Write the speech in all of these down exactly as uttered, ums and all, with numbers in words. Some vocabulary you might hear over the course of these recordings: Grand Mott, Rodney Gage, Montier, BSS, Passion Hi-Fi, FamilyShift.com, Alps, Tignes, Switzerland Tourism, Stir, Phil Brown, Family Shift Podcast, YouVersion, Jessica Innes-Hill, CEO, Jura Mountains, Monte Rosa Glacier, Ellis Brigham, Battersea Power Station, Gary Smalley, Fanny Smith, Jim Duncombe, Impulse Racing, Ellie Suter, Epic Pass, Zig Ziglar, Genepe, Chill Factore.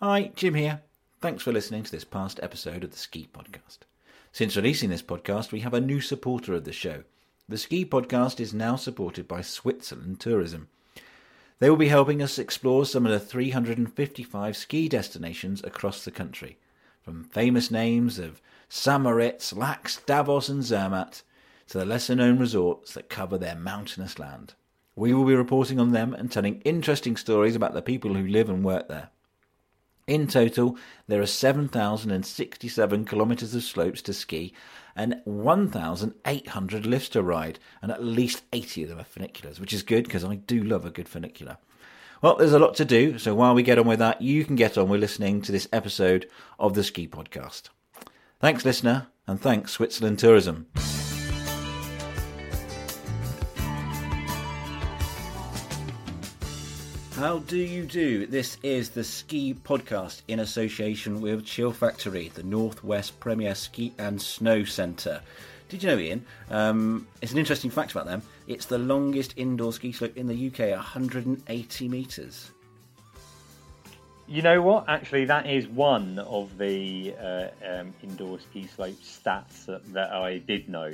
Hi, Jim here. Thanks for listening to this past episode of the Ski Podcast. Since releasing this podcast, we have a new supporter of the show. The Ski Podcast is now supported by Switzerland Tourism. They will be helping us explore some of the three hundred fifty-five ski destinations across the country, from famous names of Saint Moritz, Laax, Davos and Zermatt, to the lesser-known resorts that cover their mountainous land. We will be reporting on them and telling interesting stories about the people who live and work there. In total, there are seven thousand sixty-seven kilometres of slopes to ski and one thousand eight hundred lifts to ride, and at least eighty of them are funiculars, which is good because I do love a good funicular. Well, there's a lot to do, so while we get on with that, you can get on with listening to this episode of the Ski Podcast. Thanks, listener, and thanks, Switzerland Tourism. How do you do? This is the Ski Podcast in association with Chill Factore, the Northwest Premier Ski and Snow Centre. Did you know, Ian? Um, it's an interesting fact about them. It's the longest indoor ski slope in the U K, one hundred eighty metres. You know what? Actually, that is one of the uh, um, indoor ski slope stats that I did know.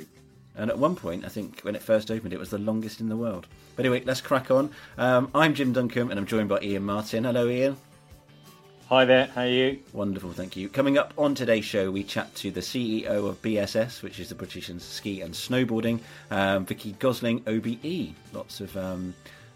And at one point, I think, when it first opened, it was the longest in the world. But anyway, let's crack on. Um, I'm Jim Duncombe, and I'm joined by Iain Martin. Hello, Iain. Hi there, how are you? Wonderful, thank you. Coming up on today's show, we chat to the C E O of B S S, which is the British Ski and Snowboarding, um, Vicky Gosling, O B E. Lots of... Um,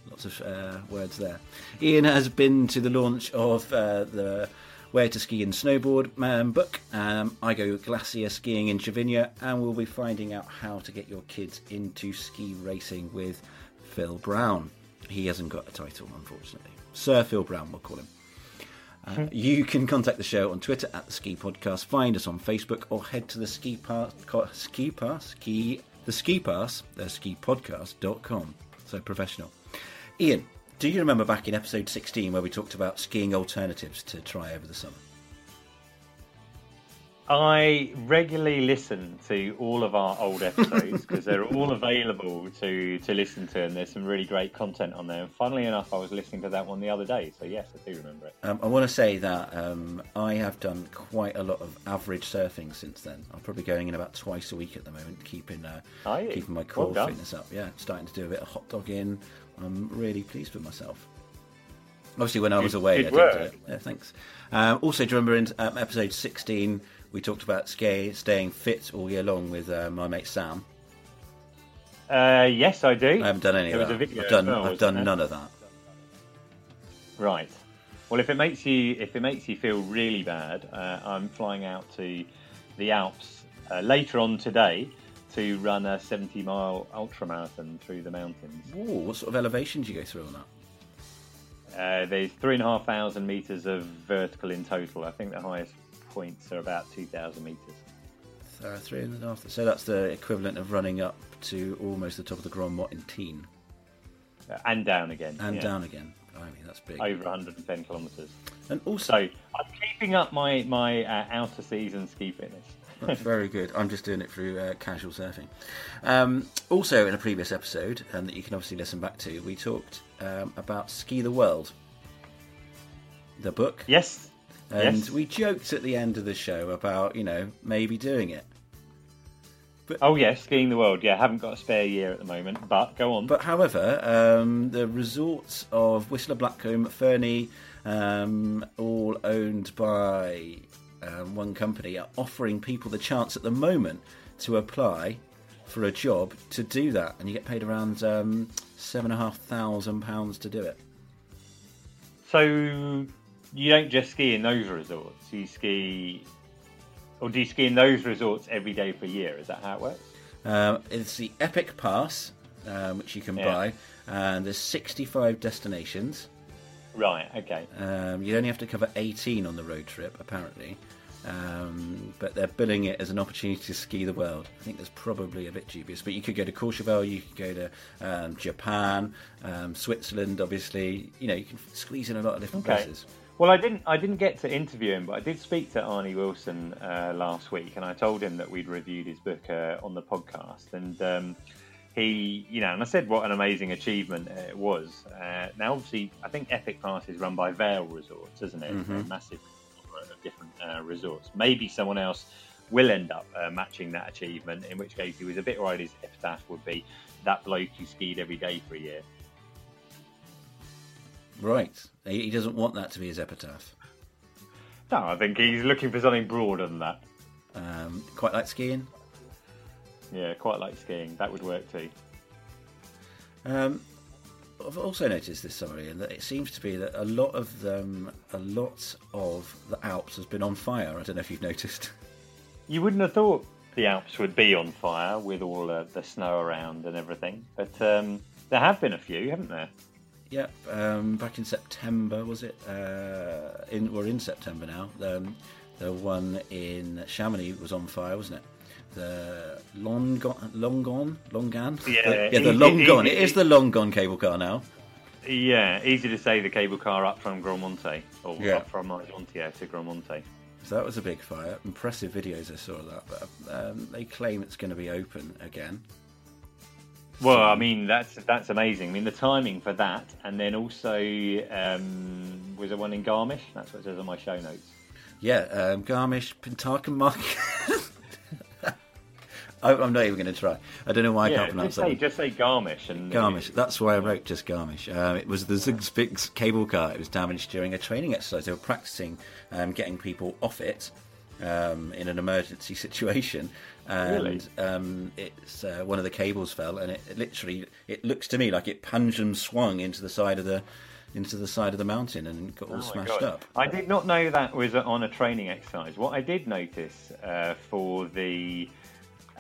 Lots of uh, words there. Ian has been to the launch of uh, the Where to Ski and Snowboard um, book. Um, I go glacier skiing in Cervinia, and we'll be finding out how to get your kids into ski racing with Phil Brown. He hasn't got a title, unfortunately. Sir Phil Brown, we'll call him. Uh, you can contact the show on Twitter at the Ski Podcast. Find us on Facebook, or head to the Ski Pass, Ski Pass, Ski the Ski Pass, the Ski Podcast dot com. So professional. Ian, do you remember back in episode sixteen where we talked about skiing alternatives to try over the summer? I regularly listen to all of our old episodes because they're all available to, to listen to, and there's some really great content on there. And funnily enough, I was listening to that one the other day, so yes, I do remember it. Um, I want to say that um, I have done quite a lot of average surfing since then. I'm probably going in about twice a week at the moment, keeping uh, keeping my core well fitness up. Yeah, starting to do a bit of hot dogging. I'm really pleased with myself. Obviously, when I was away, I didn't do it. Yeah, thanks. Um, also, do you remember in um, episode sixteen, we talked about ski, staying fit all year long with uh, my mate Sam? Uh, yes, I do. I haven't done any there of that. I've done, well, I've done none of that. Right. Well, if it makes you if it makes you feel really bad, uh, I'm flying out to the Alps uh, later on today to run a seventy mile ultramarathon through the mountains. Ooh, what sort of elevation do you go through on that? Uh, there's three and a half thousand metres of vertical in total. I think the highest points are about two thousand metres. Uh, three and a half. So that's the equivalent of running up to almost the top of the Grand Mott in Tignes. Uh, and down again. And yeah. down again. I mean, that's big. Over one hundred ten kilometres. And also... So I'm keeping up my, my uh, outer season ski fitness. That's very good. I'm just doing it through uh, casual surfing. Um, also, in a previous episode, and um, that you can obviously listen back to, we talked um, about Ski the World, the book. Yes. And yes. we joked at the end of the show about, you know, maybe doing it. But, oh, yes, Skiing the World. Yeah, haven't got a spare year at the moment, but go on. But however, um, the resorts of Whistler Blackcomb, Fernie, um, all owned by... Um, one company are offering people the chance at the moment to apply for a job to do that, and you get paid around um, seven and a half thousand pounds to do it. So you don't just ski in those resorts; you ski, or do you ski in those resorts every day for a year? Is that how it works? Um, it's the Epic Pass, um, which you can yeah. buy, and there's sixty-five destinations. Right, okay. Um, you only have to cover eighteen on the road trip, apparently. Um, but they're billing it as an opportunity to ski the world. I think that's probably a bit dubious. But you could go to Courchevel, you could go to um, Japan, um, Switzerland, obviously. You know, you can squeeze in a lot of different okay. places. Well, I didn't I didn't get to interview him, but I did speak to Arnie Wilson uh, last week, and I told him that we'd reviewed his book uh, on the podcast. And um, he, you know, and I said what an amazing achievement it was. Uh, now, obviously, I think Epic Pass is run by Vail Resorts, isn't it? Mm-hmm. A massive number of different uh, resorts. Maybe someone else will end up uh, matching that achievement, in which case he was a bit right. His epitaph would be, that bloke who skied every day for a year. Right. He doesn't want that to be his epitaph. No, I think he's looking for something broader than that. Um, quite like skiing? Yeah, quite like skiing. That would work too. Um, I've also noticed this summer, Iain, that it seems to be that a lot of them, a lot of the Alps has been on fire. I don't know if you've noticed. You wouldn't have thought the Alps would be on fire with all the, the snow around and everything, but um, there have been a few, haven't there? Yep, um, back in September, was it? Uh, in, we're in September now. Um, the one in Chamonix was on fire, wasn't it? The Longon, Longon, Longan? Yeah, the, yeah, the easy, Longon. Easy. It is the Longon cable car now. Yeah, easy to say the cable car up from Grand Montet, or yeah. up from Montier to Grand Montet. So that was a big fire. Impressive videos I saw of that, but um, they claim it's going to be open again. Well, I mean, that's that's amazing. I mean, the timing for that, and then also, um, was there one in Garmisch? That's what it says on my show notes. Yeah, um, Garmisch, Pintakenmark. I'm not even going to try. I don't know why yeah, I can't pronounce just say, that. Just say Garmisch. And Garmisch. That's why I wrote just Garmisch. Um, it was the Zugspitz cable car. It was damaged during a training exercise. They were practicing um, getting people off it um, in an emergency situation. And really? um, it's uh, one of the cables fell, and it, it literally, it looks to me like it plunged and swung into the side of the, into the side of the mountain, and got all oh smashed God. up. I did not know that was on a training exercise. What I did notice uh, for the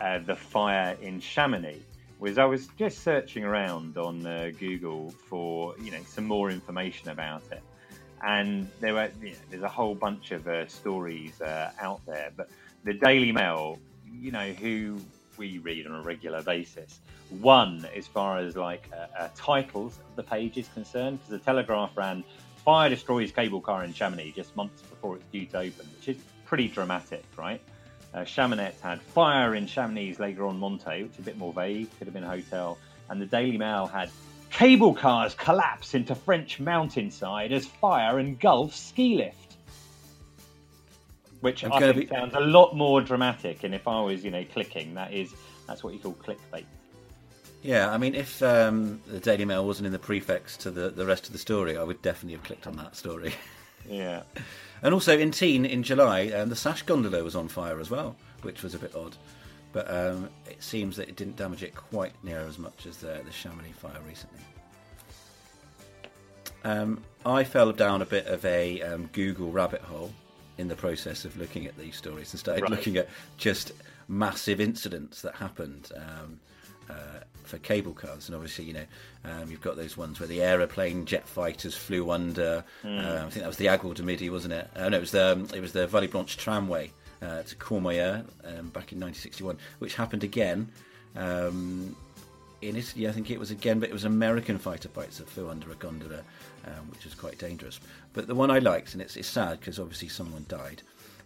uh, the fire in Chamonix was I was just searching around on uh, Google for you know some more information about it, and there were you know, there's a whole bunch of uh, stories uh, out there, but the Daily Mail, you know, who we read on a regular basis, one as far as like uh, uh, titles of the page is concerned, because the Telegraph ran "Fire Destroys Cable Car in Chamonix" just months before it's due to open, which is pretty dramatic, right? Uh, Chamonix had "Fire in Chamonix Later on Monte," which is a bit more vague, could have been a hotel, and the Daily Mail had "Cable Cars Collapse into French Mountainside as Fire engulfs Ski Lift." Which I think be... sounds a lot more dramatic, and if I was, you know, clicking, that is, that's what you call clickbait. Yeah, I mean, if um, the Daily Mail wasn't in the prefix to the, the rest of the story, I would definitely have clicked on that story. Yeah. And also in Tignes in July, um, the sash gondola was on fire as well, which was a bit odd. But um, it seems that it didn't damage it quite near as much as the, the Chamonix fire recently. Um, I fell down a bit of a um, Google rabbit hole in the process of looking at these stories, and started right. looking at just massive incidents that happened um, uh, for cable cars. And obviously, you know, um, you've got those ones where the aeroplane jet fighters flew under. Mm. Uh, I think that was the Agwal de Midi, wasn't it? Uh, no, it was the um, it was the Vallée Blanche tramway uh, to Courmayeur um, back in nineteen sixty-one, which happened again um, in Italy. I think it was again, but it was American fighter bites that flew under a gondola. Um, which was quite dangerous. But the one I liked, and it's, it's sad because obviously someone died,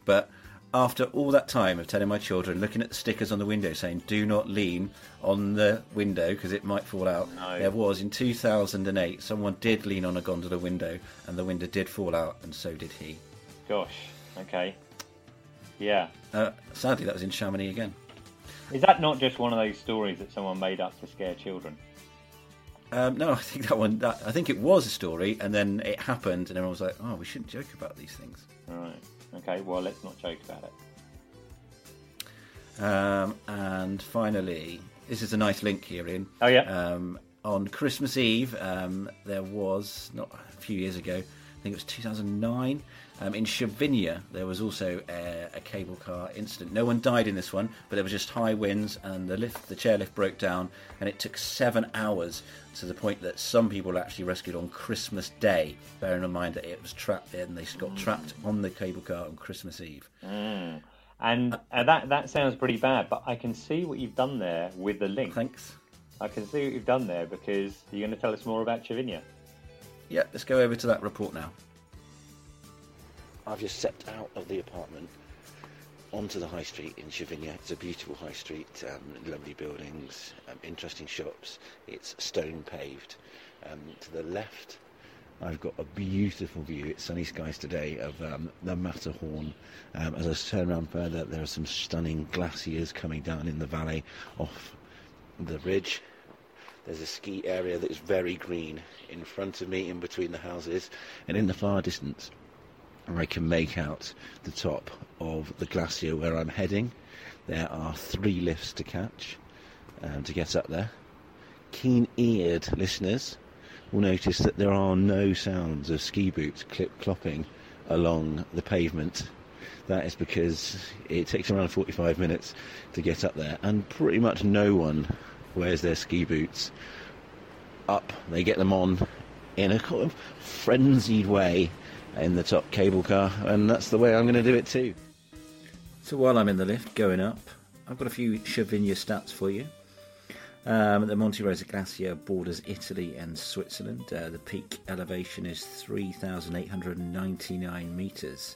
but after all that time of telling my children, looking at the stickers on the window saying do not lean on the window because it might fall out, no. there was in two thousand eight someone did lean on a gondola window, and the window did fall out, and so did he. Gosh, okay. Yeah. Uh, sadly that was in Chamonix again. Is that not just one of those stories that someone made up to scare children? Um, no, I think that one. That, I think it was a story, and then it happened, and everyone was like, "Oh, we shouldn't joke about these things." All right. Okay. Well, let's not joke about it. Um, and finally, this is a nice link here, Iain. Oh yeah. Um, on Christmas Eve, um, there was not a few years ago. I think it was two thousand nine. Um, in Cervinia, there was also a, a cable car incident. No one died in this one, but there was just high winds, and the lift, the chairlift broke down, and it took seven hours to the point that some people were actually rescued on Christmas Day, bearing in mind that it was trapped in, they got mm. trapped on the cable car on Christmas Eve. Mm. And uh, that, that sounds pretty bad, but I can see what you've done there with the link. Thanks. I can see what you've done there, because you're going to tell us more about Cervinia. Yeah, let's go over to that report now. I've just stepped out of the apartment onto the high street in Cervinia. It's a beautiful high street, um, lovely buildings, um, interesting shops. It's stone paved. Um, to the left, I've got a beautiful view. It's sunny skies today of um, the Matterhorn. Um, as I turn around further, there are some stunning glaciers coming down in the valley off the ridge. There's a ski area that is very green in front of me, in between the houses, and in the far distance, I can make out the top of the glacier where I'm heading. There are three lifts to catch um, to get up there. Keen-eared listeners will notice that there are no sounds of ski boots clip-clopping along the pavement. That is because it takes around forty-five minutes to get up there, and pretty much no one wears their ski boots up. They get them on in a kind of frenzied way in the top cable car, and that's the way I'm going to do it too. So while I'm in the lift going up, I've got a few Cervinia stats for you. Um, the Monte Rosa Glacier borders Italy and Switzerland. Uh, the peak elevation is three thousand eight hundred ninety-nine metres,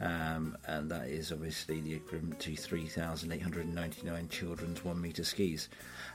um, and that is obviously the equivalent to three thousand eight hundred ninety-nine children's one-metre skis.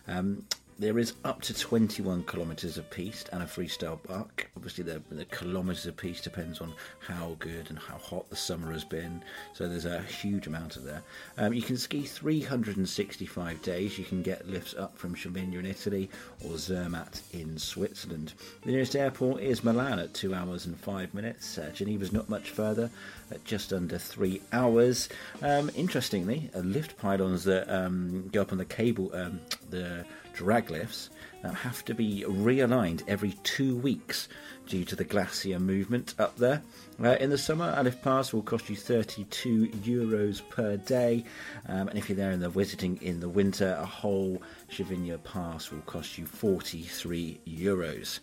Um, there is up to twenty-one kilometres of piste and a freestyle park. Obviously the, the kilometres of piste depends on how good and how hot the summer has been, so there's a huge amount of there. Um, you can ski three hundred sixty-five days. You can get lifts up from Cervinia in Italy or Zermatt in Switzerland. The nearest airport is Milan at two hours and five minutes. uh, Geneva's not much further at just under three hours. Um, interestingly, uh, lift pylons that um, go up on the cable, um, the drag lifts, that have to be realigned every two weeks due to the glacier movement up there. Uh, in the summer, a lift pass will cost you thirty-two euros per day, um, and if you're there and they're visiting in the winter, a whole Cervinia pass will cost you forty-three euros.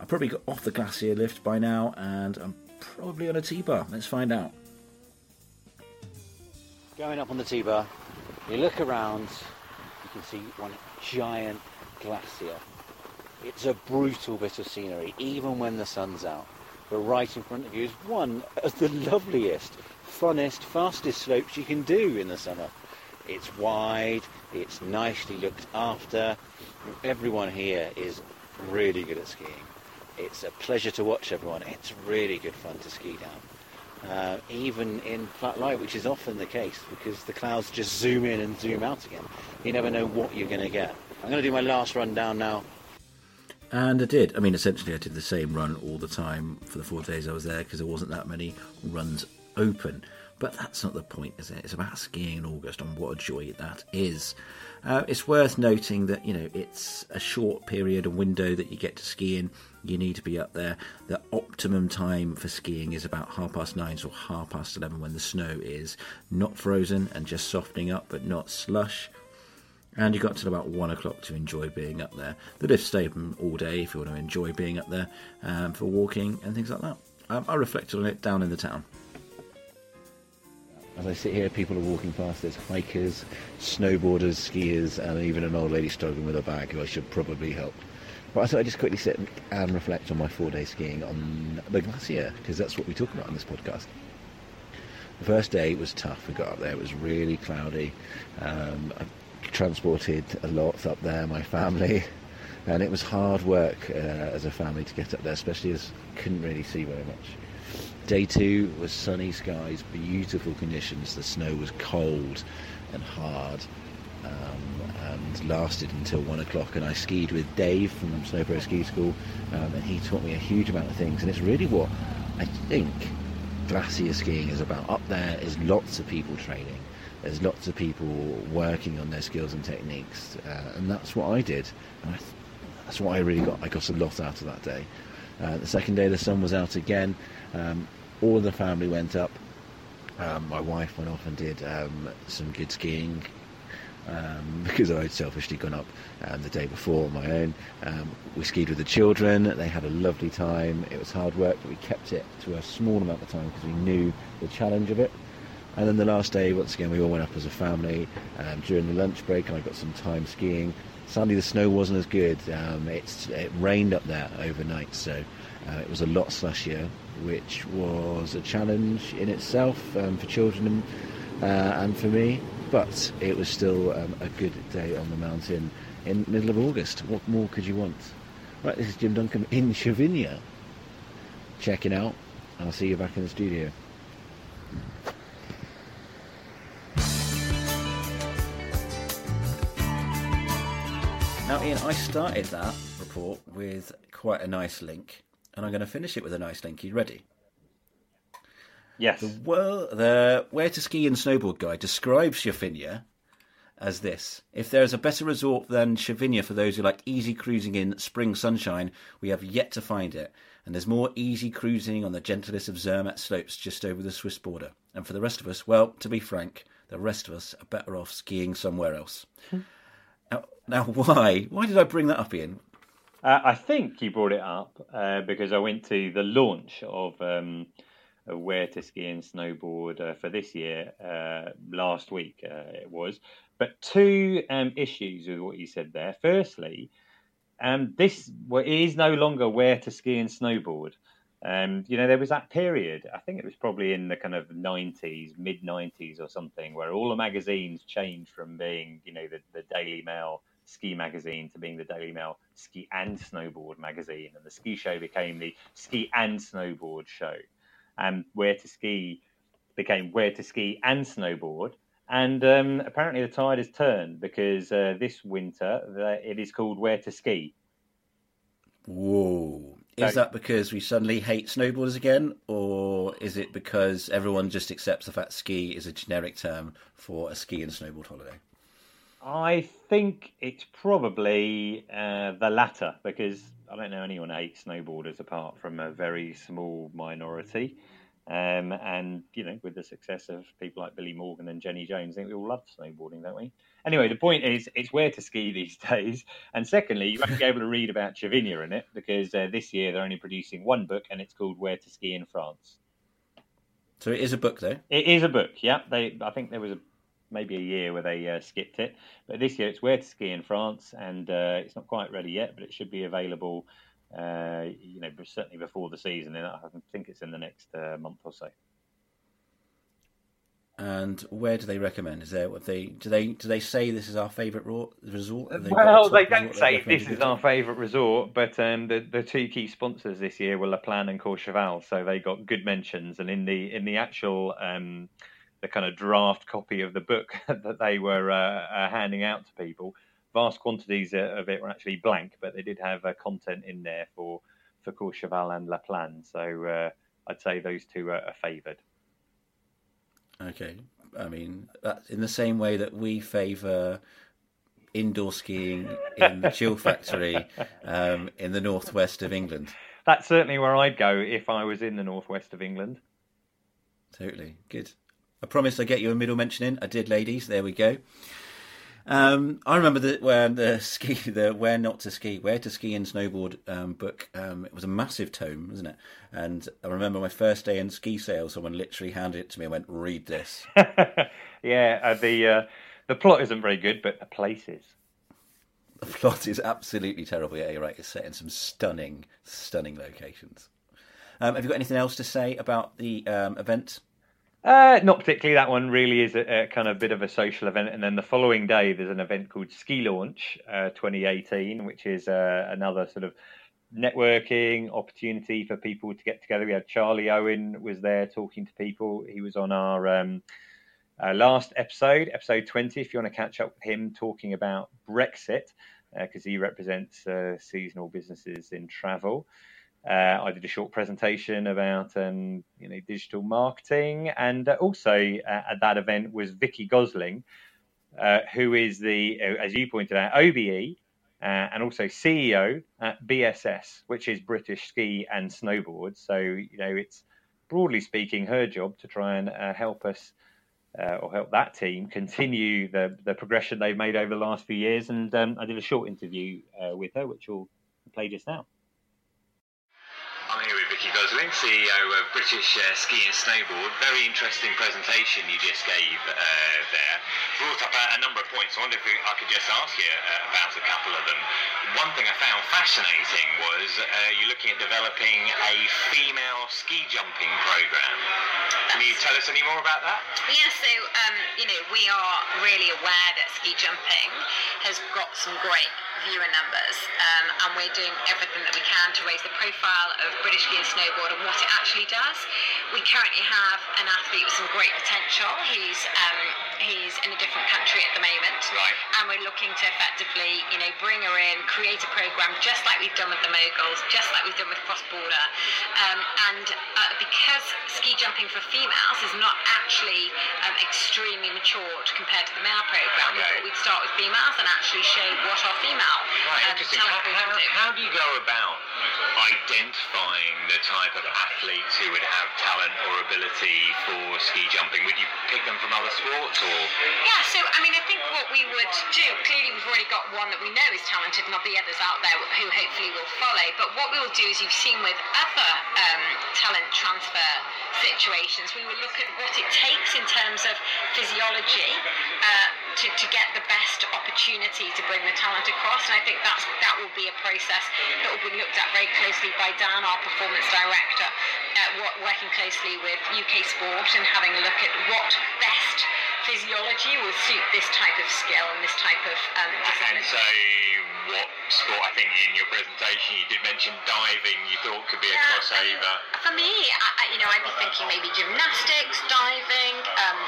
I probably got off the glacier lift by now, and I'm probably on a T-bar. Let's find out. Going up on the T-bar, you look around, you can see one giant glacier. It's a brutal bit of scenery, even when the sun's out. But right in front of you is one of the loveliest, funnest, fastest slopes you can do in the summer. It's wide, it's nicely looked after. Everyone here is really good at skiing. It's a pleasure to watch everyone. It's really good fun to ski down. Uh, even in flat light, which is often the case, because the clouds just zoom in and zoom out again. You never know what you're going to get. I'm going to do my last run down now. And I did. I mean, essentially I did the same run all the time for the four days I was there, because there wasn't that many runs open. But that's not the point, is it? It's about skiing in August, and what a joy that is. Uh, it's worth noting that, you know, it's a short period, a window that you get to ski in. You need to be up there. The optimum time for skiing is about half past nine or half past eleven, when the snow is not frozen and just softening up but not slush. And you've got till about one o'clock to enjoy being up there. The lifts stay open all day if you want to enjoy being up there, um, for walking and things like that. Um, I reflected on it down in the town. As I sit here, people are walking past. There's hikers, snowboarders, skiers, and even an old lady struggling with a bag who I should probably help. But I thought I'd just quickly sit and reflect on my four-day skiing on the glacier, because that's what we talk about on this podcast. The first day was tough. We got up there. It was really cloudy. Um, I transported a lot up there, my family, and it was hard work uh, as a family to get up there, especially as couldn't really see very much. Day two was sunny skies, beautiful conditions. The snow was cold and hard, um, and lasted until one o'clock. And I skied with Dave from Snow Pro Ski School, um, and he taught me a huge amount of things. And it's really what I think glacier skiing is about. Up there is lots of people training. There's lots of people working on their skills and techniques, uh, and that's what I did. And I th- that's what I really got. I got a lot out of that day. Uh, the second day, the sun was out again. Um, all of the family went up. Um, my wife went off and did um, some good skiing, um, because I'd selfishly gone up um, the day before on my own. Um, we skied with the children. They had a lovely time. It was hard work, but we kept it to a small amount of time because we knew the challenge of it. And then the last day, once again, we all went up as a family. Um, during the lunch break, I got some time skiing. Sadly, the snow wasn't as good. Um, it's, it rained up there overnight, so uh, it was a lot slushier, which was a challenge in itself um, for children uh, and for me, but it was still um, a good day on the mountain in the middle of August. What more could you want? Right, this is Jim Duncombe in Cervinia. Checking out, and I'll see you back in the studio. Now, Iain, I started that report with quite a nice link, and I'm going to finish it with a nice link. Are you ready? Yes. The, world, the Where to Ski and Snowboard Guide describes Cervinia as this. If there is a better resort than Cervinia for those who like easy cruising in spring sunshine, we have yet to find it. And there's more easy cruising on the gentlest of Zermatt slopes just over the Swiss border. And for the rest of us, well, to be frank, the rest of us are better off skiing somewhere else. Hmm. Now, now, why? Why did I bring that up, Iain? Uh, I think you brought it up uh, because I went to the launch of um, Where to Ski and Snowboard uh, for this year, uh, last week uh, it was. But two um, issues with what you said there. Firstly, um, this well, it is no longer Where to Ski and Snowboard. Um, you know, there was that period, I think it was probably in the kind of nineties, mid-nineties or something, where all the magazines changed from being, you know, the, the Daily Mail ski magazine to being the Daily Mail ski and snowboard magazine. And the ski show became the ski and snowboard show. And Where to Ski became Where to Ski and Snowboard. And um, apparently the tide has turned because uh, this winter the, it is called Where to Ski. Whoa. Is that because we suddenly hate snowboarders again, or is it because everyone just accepts the fact ski is a generic term for a ski and snowboard holiday? I think it's probably uh, the latter, because I don't know anyone who hates snowboarders apart from a very small minority. Um, and, you know, with the success of people like Billy Morgan and Jenny Jones, I think we all love snowboarding, don't we? Anyway, the point is, it's Where to Ski these days. And secondly, you won't be able to read about Cervinia in it because uh, this year they're only producing one book and it's called Where to Ski in France. So it is a book, though? It is a book, yeah. They, I think there was a, maybe a year where they uh, skipped it. But this year it's Where to Ski in France, and uh, it's not quite ready yet, but it should be available, uh, you know, certainly before the season. And I think it's in the next uh, month or so. And where do they recommend? Is there what they do they do they say this is our favourite resort? Well, they don't say this is our favourite resort, but um, the the two key sponsors this year were Laplan and Courchevel, so they got good mentions. And in the in the actual um, the kind of draft copy of the book that they were uh, uh, handing out to people, vast quantities of it were actually blank, but they did have uh, content in there for for Courchevel and Laplan. So uh, I'd say those two are, are favoured. Okay, I mean, that's in the same way that we favour indoor skiing in the Chill Factore um, in the northwest of England. That's certainly where I'd go if I was in the northwest of England. Totally, good. I promised I'd get you a middle mention in. I did, ladies. There we go. Um, I remember the, where the ski, the Where Not to Ski, Where to Ski and Snowboard um, book. Um, it was a massive tome, wasn't it? And I remember my first day in ski sale, someone literally handed it to me and went, "Read this." yeah, uh, the uh, the plot isn't very good, but the place is. The plot is absolutely terrible. Yeah, you're right. It's set in some stunning, stunning locations. Um, have you got anything else to say about the um, event? Uh, not particularly. That one really is a, a kind of bit of a social event. And then the following day, there's an event called Ski Launch uh, twenty eighteen, which is uh, another sort of networking opportunity for people to get together. We had Charlie Owen was there talking to people. He was on our um, uh, last episode, episode twenty, if you want to catch up with him talking about Brexit, because uh, he represents uh, seasonal businesses in travel. Uh, I did a short presentation about um, you know, digital marketing, and uh, also uh, at that event was Vicky Gosling, uh, who is the, uh, as you pointed out, O B E uh, and also C E O at B S S, which is British Ski and Snowboard. So, you know, it's broadly speaking her job to try and uh, help us uh, or help that team continue the, the progression they've made over the last few years. And um, I did a short interview uh, with her, which we'll play just now. I'm here with Vicky Gosling, Gosling, C E O of British uh, Ski and Snowboard. Very interesting presentation you just gave uh, there. Brought up a, a number of points. I wonder if I could just ask you uh, about a couple of them. One thing I found fascinating was uh, you're looking at developing a female ski jumping program. Can you tell us any more about that? Yeah, so um, you know, we are really aware that ski jumping has got some great viewer numbers, um, and we're doing everything that we can to raise the profile of British ski and snowboard and what it actually does. We currently have an athlete with some great potential. He's um, he's in a different country at the moment, right? And we're looking to effectively, you know, bring her in, create a program just like we've done with the moguls, just like we've done with cross border, um, and uh, because ski jumping for females is not actually um, extremely matured compared to the male program, okay, we thought we'd start with females and actually show what our females. Right, um, interesting. How, how, how do you go about identifying the type of athletes who would have talent or ability for ski jumping? Would you pick them from other sports, or...? Yeah, so, I mean, I think what we would do, clearly we've already got one that we know is talented, and there'll be others out there who hopefully will follow, but what we will do is, you've seen with other um, talent transfer situations, we will look at what it takes in terms of physiology uh, to, to get the best opportunity to bring the talent across, and I think that's, that will be a process that will be looked at very closely by Dan, our performance director, uh, working closely with U K Sport and having a look at what best physiology will suit this type of skill and this type of um, discipline. And so, what sport? I think in your presentation you did mention diving. You thought could be a yeah, crossover. For me, I, you know, I'd be thinking maybe gymnastics, diving. Um,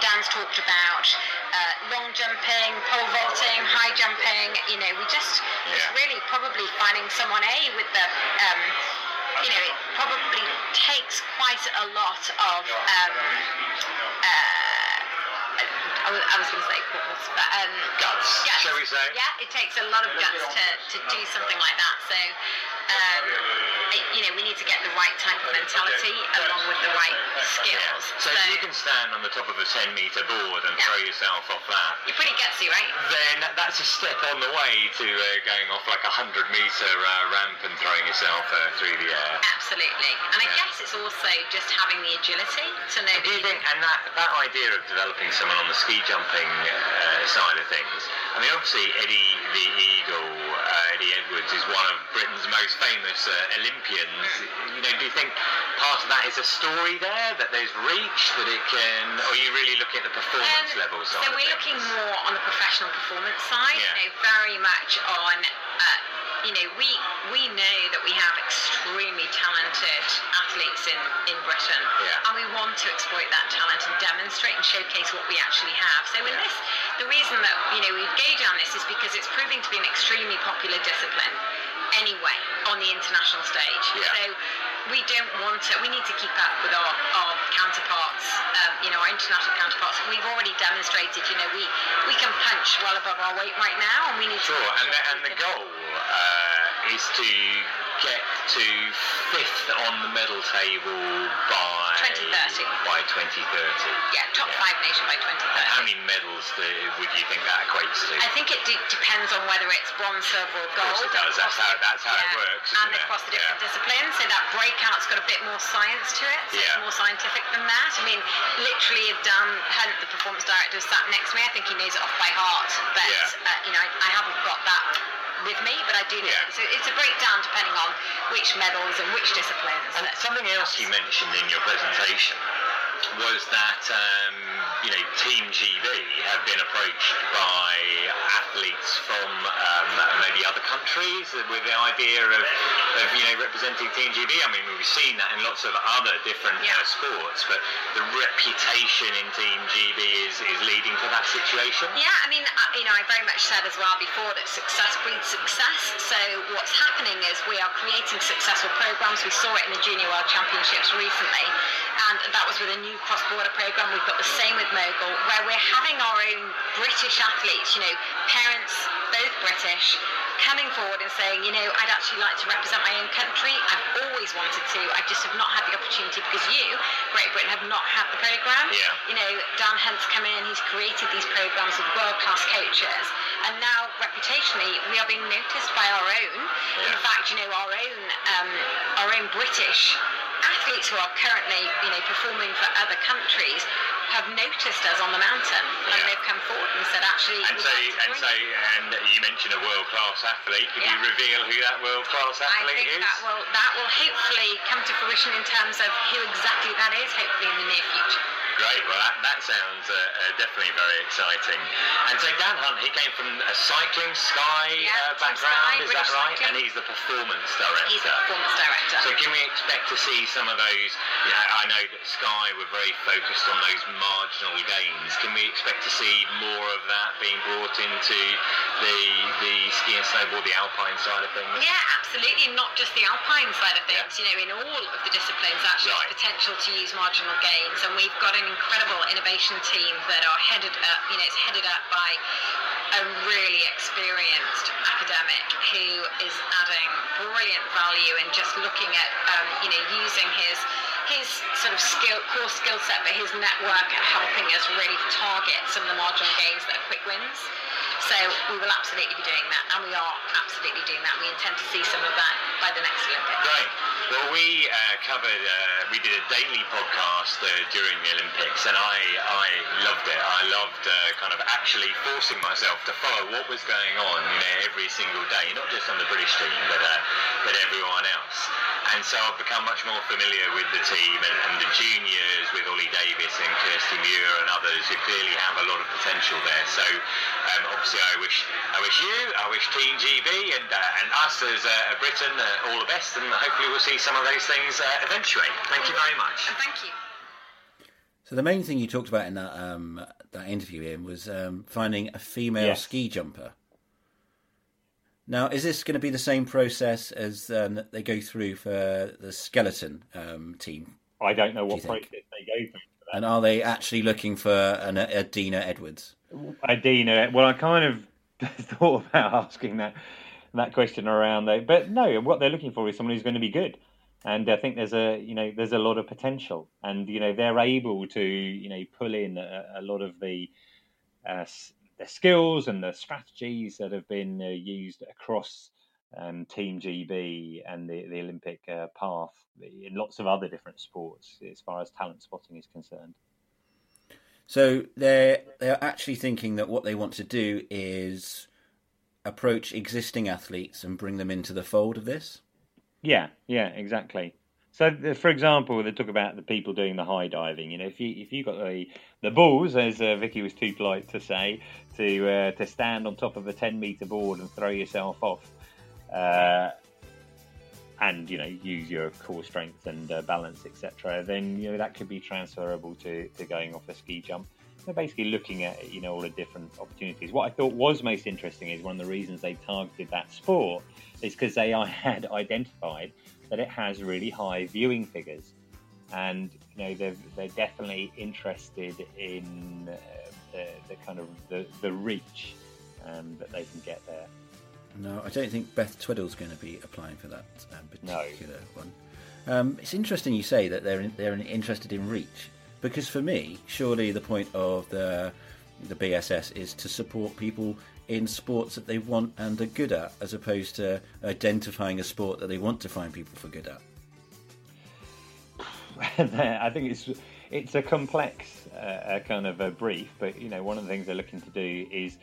Dan's talked about uh, long jumping, pole vaulting, high jumping. You know, we just yeah. it's really probably finding someone a with the. Um, you know, it probably takes quite a lot of. Um, uh, I was going to say balls, but um, guts, guts, shall we say? Yeah, it takes a lot of guts to, to do something like that. So, um, it, you know, we need to get the right type of mentality along with the right skills. So, so if you can stand on the top of a ten metre board and yeah. throw yourself off that, you're pretty gutsy, right? Then that's a step on the way to uh, going off like a hundred metre uh, ramp and throwing yourself uh, through the air. Absolutely, and yeah. I guess it's also just having the agility to know. Do you think, and that that idea of developing someone on the ski jumping uh, side of things. I mean, obviously, Eddie the Eagle, uh, Eddie Edwards, is one of Britain's most famous uh, Olympians. You know, do you think part of that is a story there, that there's reach, that it can, or are you really looking at the performance um, level side? So we're looking more on the professional performance side, yeah. you know, very much on. Uh, You know, we we know that we have extremely talented athletes in, in Britain, yeah. and we want to exploit that talent and demonstrate and showcase what we actually have. So in yeah. this, the reason that, you know, we go down this is because it's proving to be an extremely popular discipline anyway on the international stage. Yeah. So we don't want to, we need to keep up with our, our counterparts, um, you know, our international counterparts. We've already demonstrated, you know, we, we can punch well above our weight right now, and we need sure. to... Sure, and the, and the goal... Uh, is to get to fifth on the medal table by twenty thirty. By twenty thirty. Yeah, top yeah. five nation by twenty thirty. And how many medals do, would you think that equates to? I think it de- depends on whether it's bronze, silver, or gold. Of course it does. That's how, that's how yeah. it works. And it? across the different yeah. disciplines, so that breakout's got a bit more science to it. So yeah. it's more scientific than that. I mean, literally, Dan Hunt, the performance director, sat next to me. I think he knows it off by heart, but yeah. uh, you know, I, I haven't got that with me, but I do know. Yeah. So it's a breakdown depending on which medals and which disciplines. And something else you mentioned in your presentation was that um, you know, Team G B have been approached by athletes from um, maybe other countries with the idea of, of you know, representing Team G B. I mean, we've seen that in lots of other different yeah. uh, sports, but the reputation in Team G B is, is leading to that situation. Yeah, I mean, uh, you know, I very much said as well before that success breeds success. So what's happening is we are creating successful programs. We saw it in the Junior World Championships recently, and that was with a new cross-border programme. We've got the same with Mogul, where we're having our own British athletes, you know, parents, both British, coming forward and saying, you know, I'd actually like to represent my own country. I've always wanted to. I just have not had the opportunity because you, Great Britain, have not had the programme. Yeah. You know, Dan Hunt's come in, he's created these programmes with world-class coaches, and now, reputationally, we are being noticed by our own. Yeah. In fact, you know, our own, um, our own British athletes who are currently, you know, performing for other countries have noticed us on the mountain, and yeah. they've come forward and said, actually, and so, like and so, and you mentioned a world-class athlete. Could yeah. you reveal who that world-class athlete I think is? That will that will hopefully come to fruition in terms of who exactly that is. Hopefully, in the near future. Great, well that, that sounds uh, uh, definitely very exciting. And so Dan Hunt, he came from a cycling, sky yeah, uh, background, sky, is British that right? Cycling. And he's the performance director. He's the performance director. So can we expect to see some of those, you know, I know that Sky were very focused on those marginal gains. Can we expect to see more of that being brought into the the ski and snowboard, the alpine side of things? Yeah, absolutely, not just the alpine side of things, yeah. you know, in all of the disciplines actually right. there's potential to use marginal gains, and we've got an incredible innovation team that are headed up, you know, it's headed up by a really experienced academic who is adding brilliant value and just looking at, um, you know, using his his sort of skill, core skill set, but his network at helping us really target some of the marginal gains that are quick wins. So we will absolutely be doing that, and we are absolutely doing that. We intend to see some of that by the next Olympics. Great. Well, we uh, covered, uh, we did a daily podcast uh, during the Olympics, and I, I loved it. I loved uh, kind of actually forcing myself to follow what was going on, you know, every single day, not just on the British team, but uh, but everyone else. And so I've become much more familiar with the team and, and the juniors, with Ollie Davis and Kirsty Muir and others who clearly have a lot of potential there. So um, obviously I wish I wish you, I wish Team G B and uh, and us as uh, Britain uh, all the best, and hopefully we'll see some of those things uh, eventuate. Thank you very much. And thank you. So the main thing you talked about in that um, that interview, Ian, was um, finding a female yes. ski jumper. Now, is this going to be the same process as um, they go through for the skeleton um, team? I don't know what do process think? they go through for that. And are they actually looking for an Adina Edwards? Adina, well, I kind of thought about asking that that question around there, but no, what they're looking for is someone who's going to be good, and I think there's a you know there's a lot of potential, and you know they're able to you know pull in a, a lot of the. Uh, the skills and the strategies that have been uh, used across um, Team G B and the, the Olympic uh, path in lots of other different sports as far as talent spotting is concerned. So they're, they're actually thinking that what they want to do is approach existing athletes and bring them into the fold of this? Yeah, yeah, exactly. So, for example, they talk about the people doing the high diving. You know, if you if you got the the balls, as uh, Vicky was too polite to say, to uh, to stand on top of a ten meter board and throw yourself off, uh, and you know use your core strength and uh, balance, et cetera, then you know that could be transferable to, to going off a ski jump. They're basically looking at you know all the different opportunities. What I thought was most interesting is one of the reasons they targeted that sport is because they had identified that it has really high viewing figures, and you know they're they're definitely interested in uh, the, the kind of the, the reach um, that they can get there. No, I don't think Beth Twiddle's going to be applying for that um, particular no. one. Um, it's interesting you say that they're in, they're interested in reach, because for me, surely the point of the the B S S is to support people in sports that they want and are good at, as opposed to identifying a sport that they want to find people for good at. I think it's it's a complex uh, kind of a brief, but you know, one of the things they're looking to do is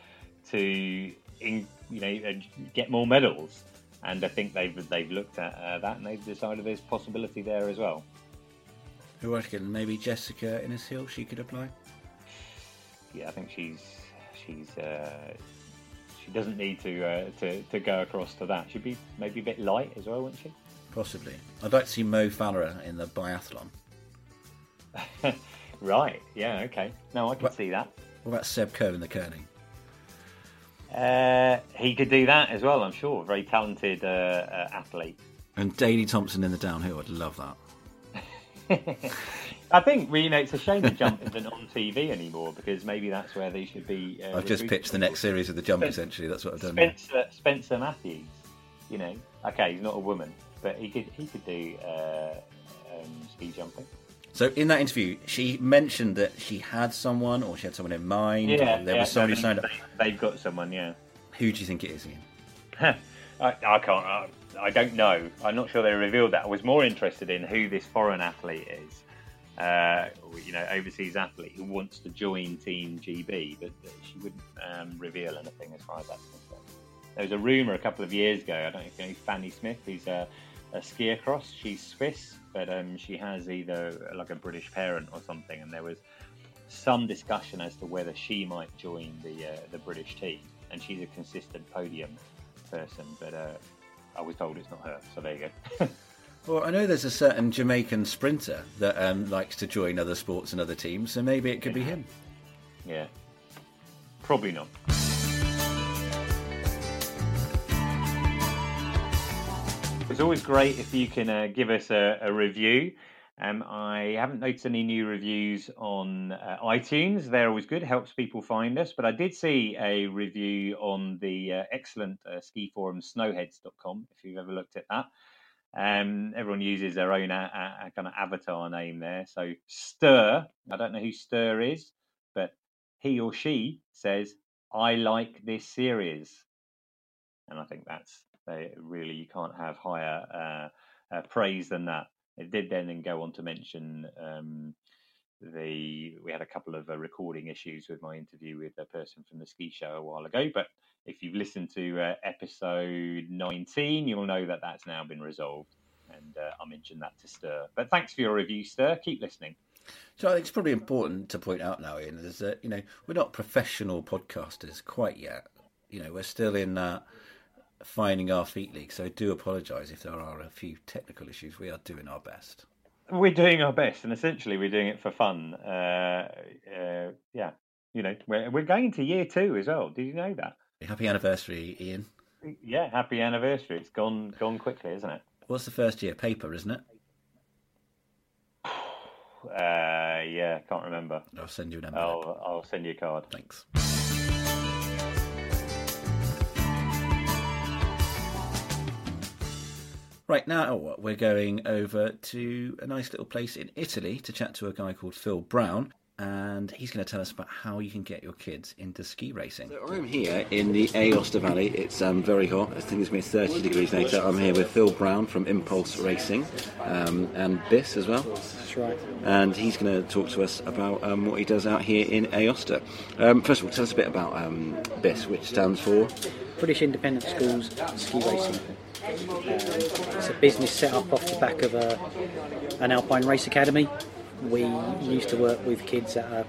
to in, you know get more medals, and I think they've they've looked at uh, that and they've decided there's possibility there as well. Who else can maybe Jessica Innes-Hill? She could apply. Yeah, I think she's she's. Uh, She doesn't need to, uh, to to go across to that. She'd be maybe a bit light as well, wouldn't she? Possibly. I'd like to see Mo Farah in the biathlon. Right, yeah, okay. No, I can what, see that. What about Seb Coe in the curling? Uh, he could do that as well, I'm sure. Very talented uh, uh, athlete. And Daley Thompson in the downhill. I'd love that. I think well, you know, it's a shame the jump isn't on T V anymore, because maybe that's where they should be. Uh, I've just pitched the next series of the jump, Spencer, essentially. That's what I've done. Spencer, Spencer Matthews, you know, okay, he's not a woman, but he could he could do uh, um, ski jumping. So in that interview, she mentioned that she had someone, or she had someone in mind. Yeah, there yeah, was somebody signed up. They've got someone, yeah. Who do you think it is, Ian? I, I can't. I, I don't know. I'm not sure they revealed that. I was more interested in who this foreign athlete is. Uh, you know, overseas athlete who wants to join Team G B, but she wouldn't um, reveal anything as far as that's concerned. There was a rumour a couple of years ago, I don't know if you know Fanny Smith, who's a, a skier cross, she's Swiss, but um, she has either like a British parent or something, and there was some discussion as to whether she might join the uh, the British team, and she's a consistent podium person, but uh, I was told it's not her, so there you go. Well, I know there's a certain Jamaican sprinter that um, likes to join other sports and other teams, so maybe it could be him. Yeah, probably not. It's always great if you can uh, give us a, a review. Um, I haven't noticed any new reviews on uh, iTunes. They're always good, helps people find us. But I did see a review on the uh, excellent uh, ski forum snowheads dot com, if you've ever looked at that. Um, everyone uses their own a, a, a kind of avatar name there. So Stir, I don't know who Stir is, but he or she says, I like this series. And I think that's they, really, you can't have higher uh, uh, praise than that. It did then and go on to mention um, the we had a couple of uh, recording issues with my interview with a person from the ski show a while ago, but if you've listened to uh, episode nineteen, you'll know that that's now been resolved, and uh, I mentioned that to Stir. But thanks for your review, Stir. Keep listening. So I think it's probably important to point out now, Ian, is that, you know, we're not professional podcasters quite yet. You know, we're still in uh, finding our feet league, so I do apologise if there are a few technical issues. We are doing our best. We're doing our best, and essentially we're doing it for fun. Uh, uh, yeah, you know, we're, we're going to year two as well. Did you know that? Happy anniversary, Ian. Yeah, happy anniversary. It's gone gone quickly, isn't it? What's the first year? Paper, isn't it? uh, yeah, can't remember. I'll send you an envelope. I'll, I'll send you a card. Thanks. Right, now we're going over to a nice little place in Italy to chat to a guy called Phil Brown. And he's going to tell us about how you can get your kids into ski racing. So I'm here in the Aosta Valley. It's um, very hot. I think it's been thirty degrees later. I'm here with Phil Brown from Impulse Racing um, and B I S as well. That's right. And he's going to talk to us about um, what he does out here in Aosta. Um, first of all, tell us a bit about um, B I S, which stands for British Independent Schools Ski Racing. Um, it's a business set up off the back of a, an Alpine Race Academy. We used to work with kids at a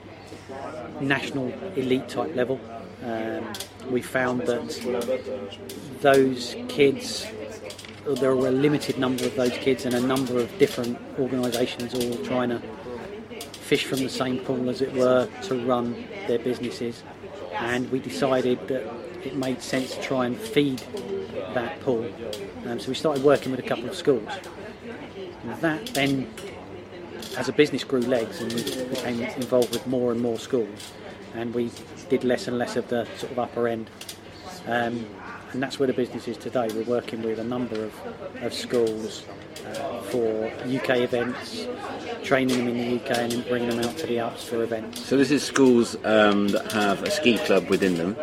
national elite type level. Um, we found that those kids, there were a limited number of those kids and a number of different organisations all trying to fish from the same pool, as it were, to run their businesses. And we decided that it made sense to try and feed that pool. Um, so we started working with a couple of schools. And that then, as a business, grew legs, and we became involved with more and more schools, and we did less and less of the sort of upper end, um, and that's where the business is today. We're working with a number of, of schools uh, for U K events, training them in the U K and then bringing them out to the Alps for events. So this is schools um, that have a ski club within them?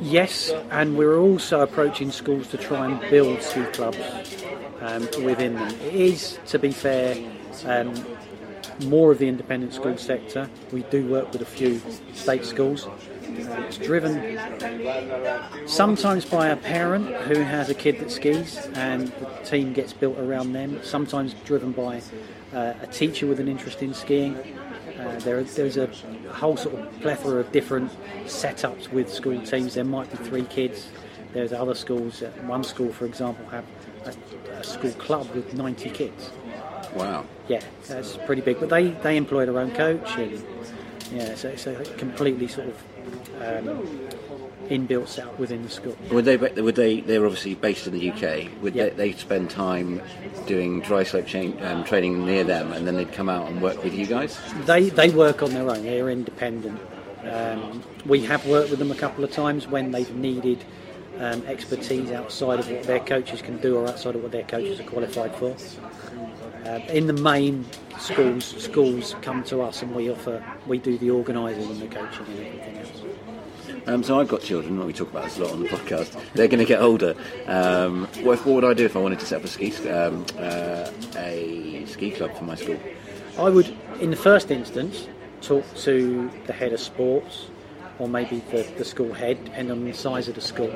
Yes, and we're also approaching schools to try and build ski clubs um, within them. It is, to be fair, Um, more of the independent school sector. We do work with a few state schools. It's driven sometimes by a parent who has a kid that skis and the team gets built around them, sometimes driven by uh, a teacher with an interest in skiing. Uh, there, there's a whole sort of plethora of different setups with school teams. There might be three kids. There's other schools. One school, for example, have a, a school club with ninety kids. Wow. Yeah, that's pretty big. But they, they employ their own coach, and yeah, so it's a completely sort of um, inbuilt setup within the school. Would they? Would they? They're obviously based in the U K. Would yeah. they, they spend time doing dry slope chain, um, training near them, and then they'd come out and work with you guys? They they work on their own. They're independent. Um, we have worked with them a couple of times when they've needed um, expertise outside of what their coaches can do or outside of what their coaches are qualified for. Uh, in the main, schools schools come to us and we offer, we do the organising and the coaching and everything else. Um, so I've got children, we talk about this a lot on the podcast, they're going to get older. Um, what, if, what would I do if I wanted to set up a ski, um, uh, a ski club for my school? I would, in the first instance, talk to the head of sports or maybe the, the school head, depending on the size of the school,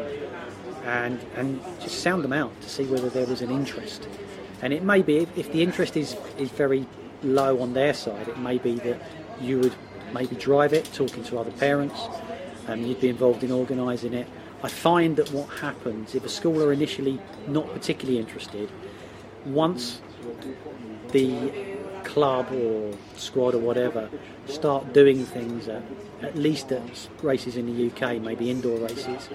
and and just sound them out to see whether there was an interest. And it may be, if, if the interest is, is very low on their side, it may be that you would maybe drive it, talking to other parents, and um, you'd be involved in organising it. I find that what happens, if a school are initially not particularly interested, once the club or squad or whatever start doing things, at, at least at races in the U K, maybe indoor races,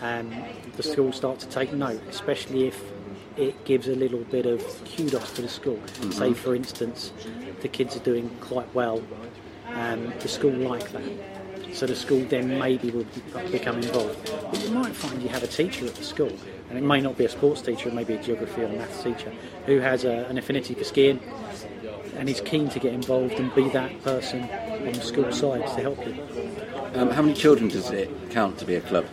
and um, the schools start to take note, especially if it gives a little bit of kudos to the school. Mm-hmm. Say, for instance, the kids are doing quite well, and the school like that. So the school then maybe will become involved. But you might find you have a teacher at the school, and it may not be a sports teacher, it may be a geography or maths teacher, who has a, an affinity for skiing and is keen to get involved and be that person on the school side to help you. Um, how many children does it count to be a club?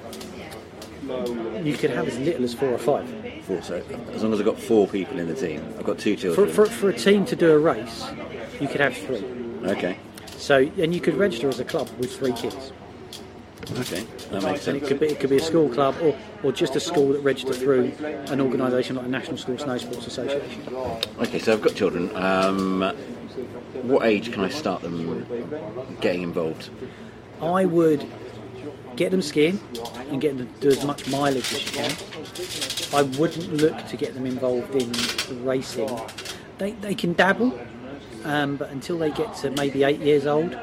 You could have as little as four or five. Four, so as long as I've got four people in the team. I've got two children. For, for, for a team to do a race, you could have three. Okay. So, and you could register as a club with three kids. Okay, that makes sense. And it could be, it could be a school club or, or just a school that registered through an organisation like the National School Snow Sports Association. Okay, so I've got children. Um, what age can I start them getting involved? I would get them skiing and get them to do as much mileage as you can. I wouldn't look to get them involved in racing. They, they can dabble. Um, but until they get to maybe eight years old,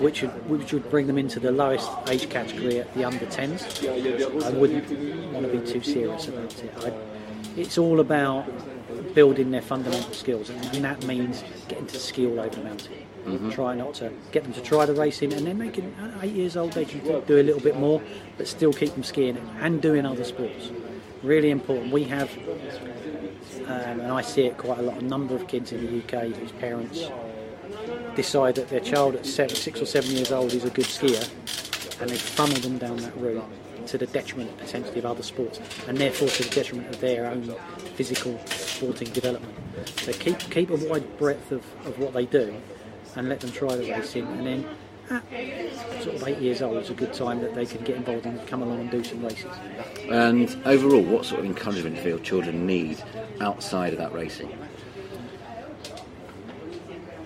which would, which would bring them into the lowest age category at the under tens, I wouldn't want to be too serious about it. I, it's all about building their fundamental skills, and that means getting to ski all over the mountain. Mm-hmm. Try not to get them to try the racing, and then they can, at eight years old, they can do a little bit more, but still keep them skiing and doing other sports. Really important. We have... Um, and I see it quite a lot, a number of kids in the U K whose parents decide that their child at seven, six or seven years old is a good skier, and they funnel them down that route to the detriment potentially of other sports, and therefore to the detriment of their own physical sporting development. So keep keep a wide breadth of, of what they do, and let them try the racing, and then at sort of eight years old is a good time that they can get involved and come along and do some races. And overall, what sort of encouragement do you feel children need outside of that racing?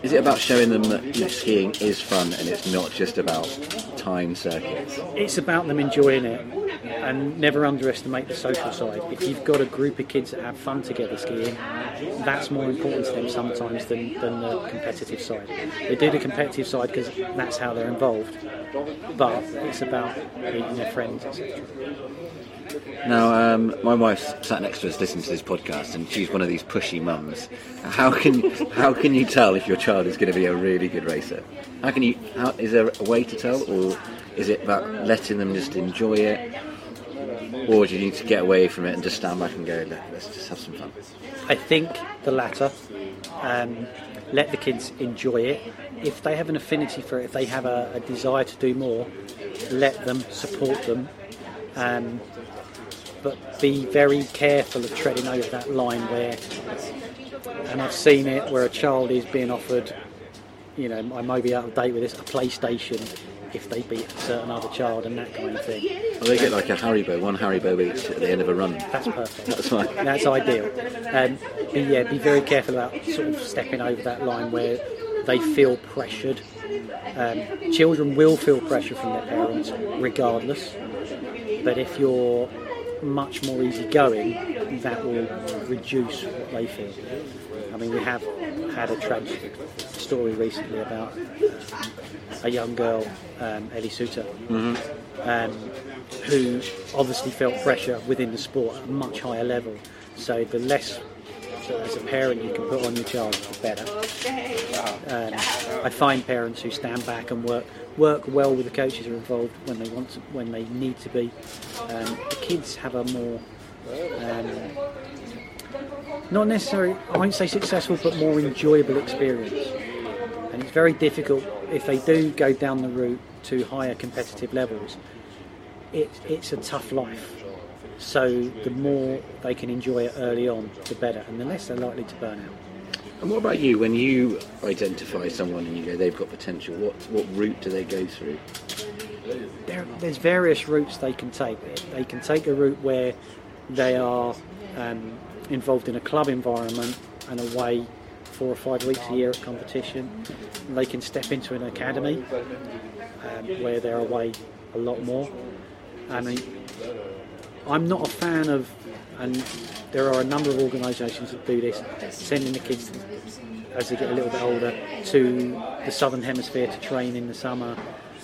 Is it about showing them that you know, skiing is fun and it's not just about time circuits? It's about them enjoying it, and never underestimate the social side. If you've got a group of kids that have fun together skiing, that's more important to them sometimes than, than the competitive side. They do the competitive side because that's how they're involved, but it's about meeting their friends, et cetera. Now, um, my wife's sat next to us listening to this podcast, and she's one of these pushy mums. How can how can you tell if your child is going to be a really good racer? How can you? How, is there a way to tell, or is it about letting them just enjoy it, or do you need to get away from it and just stand back and go, let's just have some fun? I think the latter. Um, let the kids enjoy it. If they have an affinity for it, if they have a, a desire to do more, let them, support them. Um, But be very careful of treading over that line where, and I've seen it, where a child is being offered, you know, I might be out of date with this, a PlayStation if they beat a certain other child and that kind of thing. Well, they get like a Haribo, one Haribo each at the end of a run. That's perfect. That's fine. That's ideal. Um, but yeah, be very careful about sort of stepping over that line where they feel pressured. Um, children will feel pressure from their parents regardless, but if you're much more easygoing, that will reduce what they feel. I mean, we have had a tragic story recently about um, a young girl, um, Ellie Suter, mm-hmm. um, who obviously felt pressure within the sport at a much higher level. So the less as a parent you can put on your child, the better. Um, I find parents who stand back and work work well with the coaches who are involved when they want to, when they need to be. Um, the kids have a more um, not necessarily, I won't say successful, but more enjoyable experience. And it's very difficult if they do go down the route to higher competitive levels. It, it's a tough life. So the more they can enjoy it early on, the better, and the less they're likely to burn out. And what about you? When you identify someone and you go, they've got potential, what what route do they go through? There, there's various routes they can take. They can take a route where they are um, involved in a club environment and away four or five weeks a year at competition. They can step into an academy um, where they're away a lot more. I mean, I'm not a fan of, and there are a number of organisations that do this, sending the kids as they get a little bit older to the southern hemisphere to train in the summer,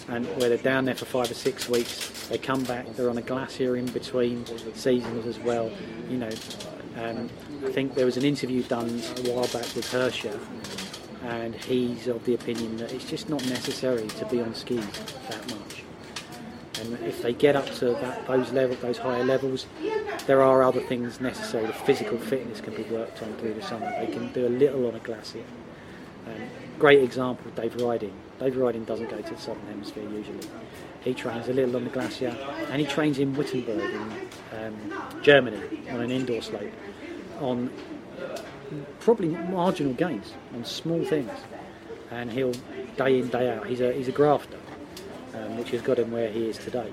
and where they're down there for five or six weeks, they come back, they're on a glacier in between seasons as well. You know, um, I think there was an interview done a while back with Hersher, and he's of the opinion that it's just not necessary to be on skis that much. And if they get up to that, those level, those higher levels, there are other things necessary. The physical fitness can be worked on through the summer. They can do a little on a glacier. Um, great example, Dave Riding. Dave Riding doesn't go to the Southern Hemisphere usually. He trains a little on the glacier, and he trains in Wittenberg in um, Germany on an indoor slope on probably marginal gains, on small things. And he'll, day in, day out, he's a he's a grafter. Um, which has got him where he is today.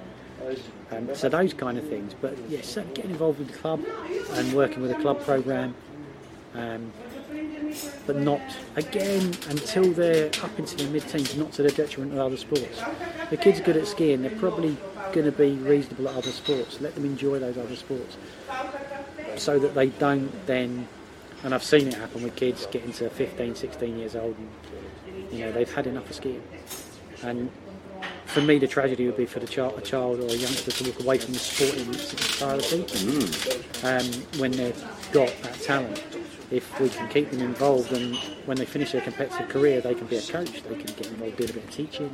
Um, so those kind of things. But yes, so getting involved with the club and working with a club programme, um, but not, again, until they're up into their mid-teens, not to the detriment of other sports. The kids are good at skiing, they're probably going to be reasonable at other sports. Let them enjoy those other sports so that they don't then, and I've seen it happen with kids getting to fifteen, sixteen years old and, you know, they've had enough of skiing. And for me, the tragedy would be for the child, a child or a youngster to walk away from the sport in its entirety mm. um, when they've got that talent. If we can keep them involved, and when they finish their competitive career, they can be a coach, they can get involved, do a bit of teaching,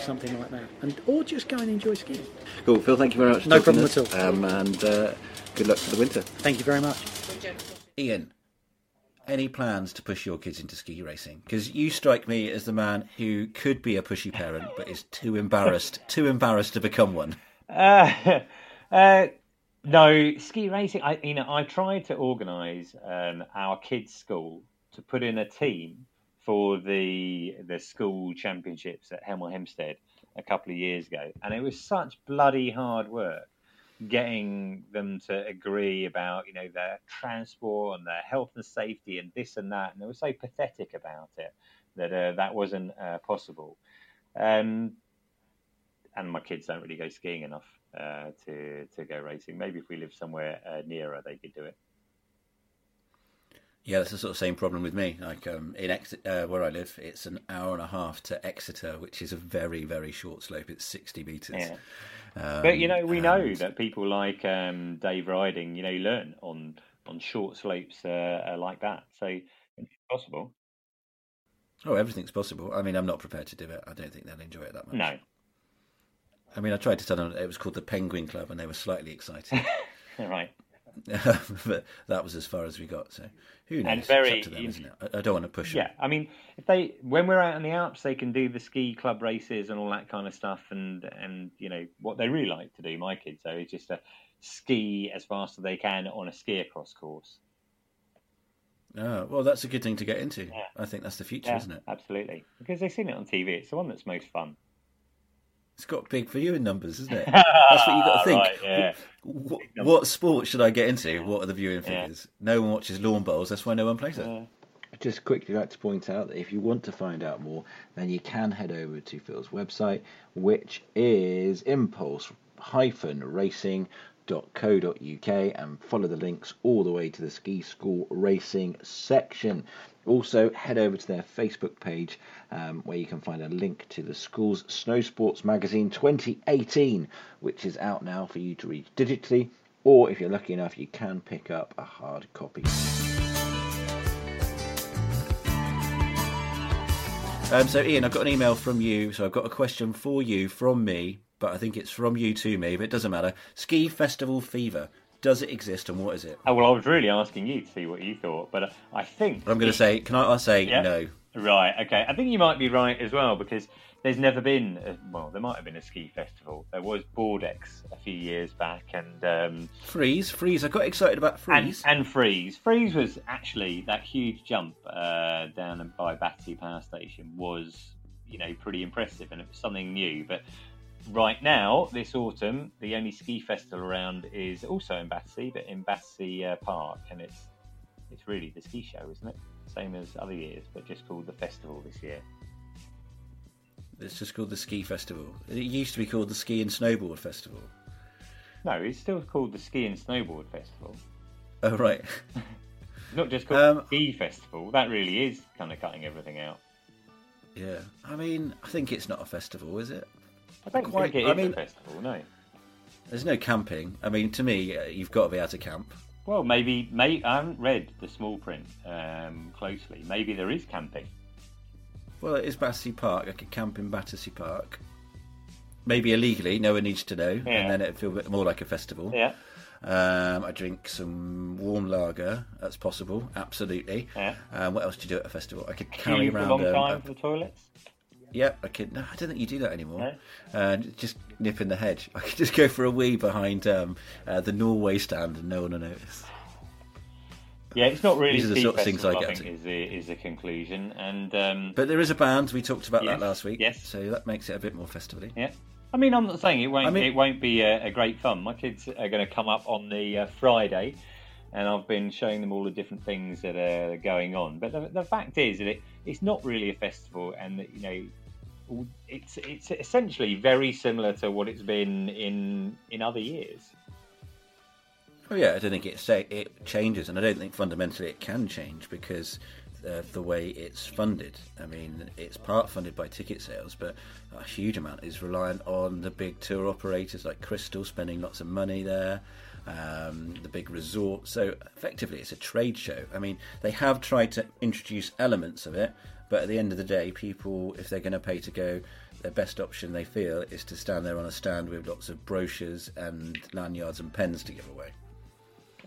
something like that, and or just go and enjoy skiing. Cool, Phil, thank you very much. No problem at all. Um, and uh, good luck for the winter. Thank you very much. Iain, any plans to push your kids into ski racing? Because you strike me as the man who could be a pushy parent but is too embarrassed, too embarrassed to become one. Uh, uh, no, ski racing. I, you know, I tried to organise um, our kids' school to put in a team for the the school championships at Hemel Hempstead a couple of years ago, and it was such bloody hard work getting them to agree about, you know, their transport and their health and safety and this and that, and they were so pathetic about it that uh, that wasn't uh, possible. Um, and my kids don't really go skiing enough uh, to to go racing. Maybe if we lived somewhere uh, nearer, they could do it. Yeah, that's the sort of same problem with me. Like um, in Ex- uh, where I live, it's an hour and a half to Exeter, which is a very, very short slope. It's sixty metres. Yeah. Um, but, you know, we and... know that people like um, Dave Riding, you know, learn on, on short slopes uh, like that. So it's possible. Oh, everything's possible. I mean, I'm not prepared to do it. I don't think they'll enjoy it that much. No. I mean, I tried to tell them it was called the Penguin Club and they were slightly excited. Right. But that was as far as we got, so who knows? And very, it's up to them, isn't it? I don't want to push yeah, them. Yeah, I mean, if they when we're out in the Alps, they can do the ski club races and all that kind of stuff, and, and you know, what they really like to do, my kids, though, is just to ski as fast as they can on a ski across course. Oh, well, that's a good thing to get into. Yeah. I think that's the future, yeah, isn't it? Absolutely, because they've seen it on T V. It's the one that's most fun. It's got big viewing numbers, isn't it? That's what you've got to think. Right, yeah. what, what, what sport should I get into? What are the viewing figures? Yeah. No one watches lawn bowls, that's why no one plays it. Yeah. I'd just quickly like to point out that if you want to find out more, then you can head over to Phil's website, which is impulse dash racing dot co dot uk, and follow the links all the way to the Ski School Racing section. Also, head over to their Facebook page um, where you can find a link to the school's Snow Sports Magazine twenty eighteen, which is out now for you to read digitally, or if you're lucky enough, you can pick up a hard copy. Um, so, Iain, I've got an email from you, so I've got a question for you from me, but I think it's from you to me, but it doesn't matter. Ski festival fever. Does it exist, and what is it? Oh, well, I was really asking you to see what you thought, but I think... I'm going to say, can I, I say yeah. no? Right, okay. I think you might be right as well, because there's never been... A, well, there might have been a ski festival. There was Bordex a few years back, and... Um, Freeze, Freeze. I got excited about Freeze. And, and Freeze. Freeze was actually... That huge jump uh, down by Battersea Power Station was, you know, pretty impressive, and it was something new, but... Right now, this autumn, the only ski festival around is also in Battersea, but in Battersea uh, Park, and it's it's really the ski show, isn't it? Same as other years, but just called the festival this year. It's just called the Ski Festival. It used to be called the Ski and Snowboard Festival. No, it's still called the Ski and Snowboard Festival. Oh, right. It's not just called um, the Ski Festival. That really is kind of cutting everything out. Yeah. I mean, I think it's not a festival, is it? I don't quite, think it is I mean, a festival, no. There's no camping. I mean, to me, you've got to be able to camp. Well, maybe... May, I haven't read the small print um, closely. Maybe there is camping. Well, it is Battersea Park. I could camp in Battersea Park. Maybe illegally, no one needs to know. Yeah. And then it'd feel a bit more like a festival. Yeah. Um, I drink some warm lager. That's possible, absolutely. Yeah. Um, what else do you do at a festival? I could carry you around... a long time um, for the toilets? Yeah, I could. No, I don't think you do that anymore. No. Uh, just nip in the hedge. I could just go for a wee behind um, uh, the Norway stand, and no one will notice. Yeah, it's not really. These are the sort of things I get. I think is the is the conclusion, and um, but there is a band. We talked about yes, that last week. Yes, so that makes it a bit more festively. Yeah, I mean, I'm not saying it won't. I mean, it won't be a, a great fun. My kids are going to come up on the uh, Friday, and I've been showing them all the different things that are going on. But the, the fact is that it, it's not really a festival, and that, you know. It's it's essentially very similar to what it's been in in other years. Oh yeah, I don't think it it changes, and I don't think fundamentally it can change because of the way it's funded. I mean, it's part funded by ticket sales, but a huge amount is reliant on the big tour operators like Crystal spending lots of money there. Um, the big resort. So effectively, it's a trade show. I mean, they have tried to introduce elements of it. But at the end of the day, people, if they're going to pay to go, their best option, they feel, is to stand there on a stand with lots of brochures and lanyards and pens to give away.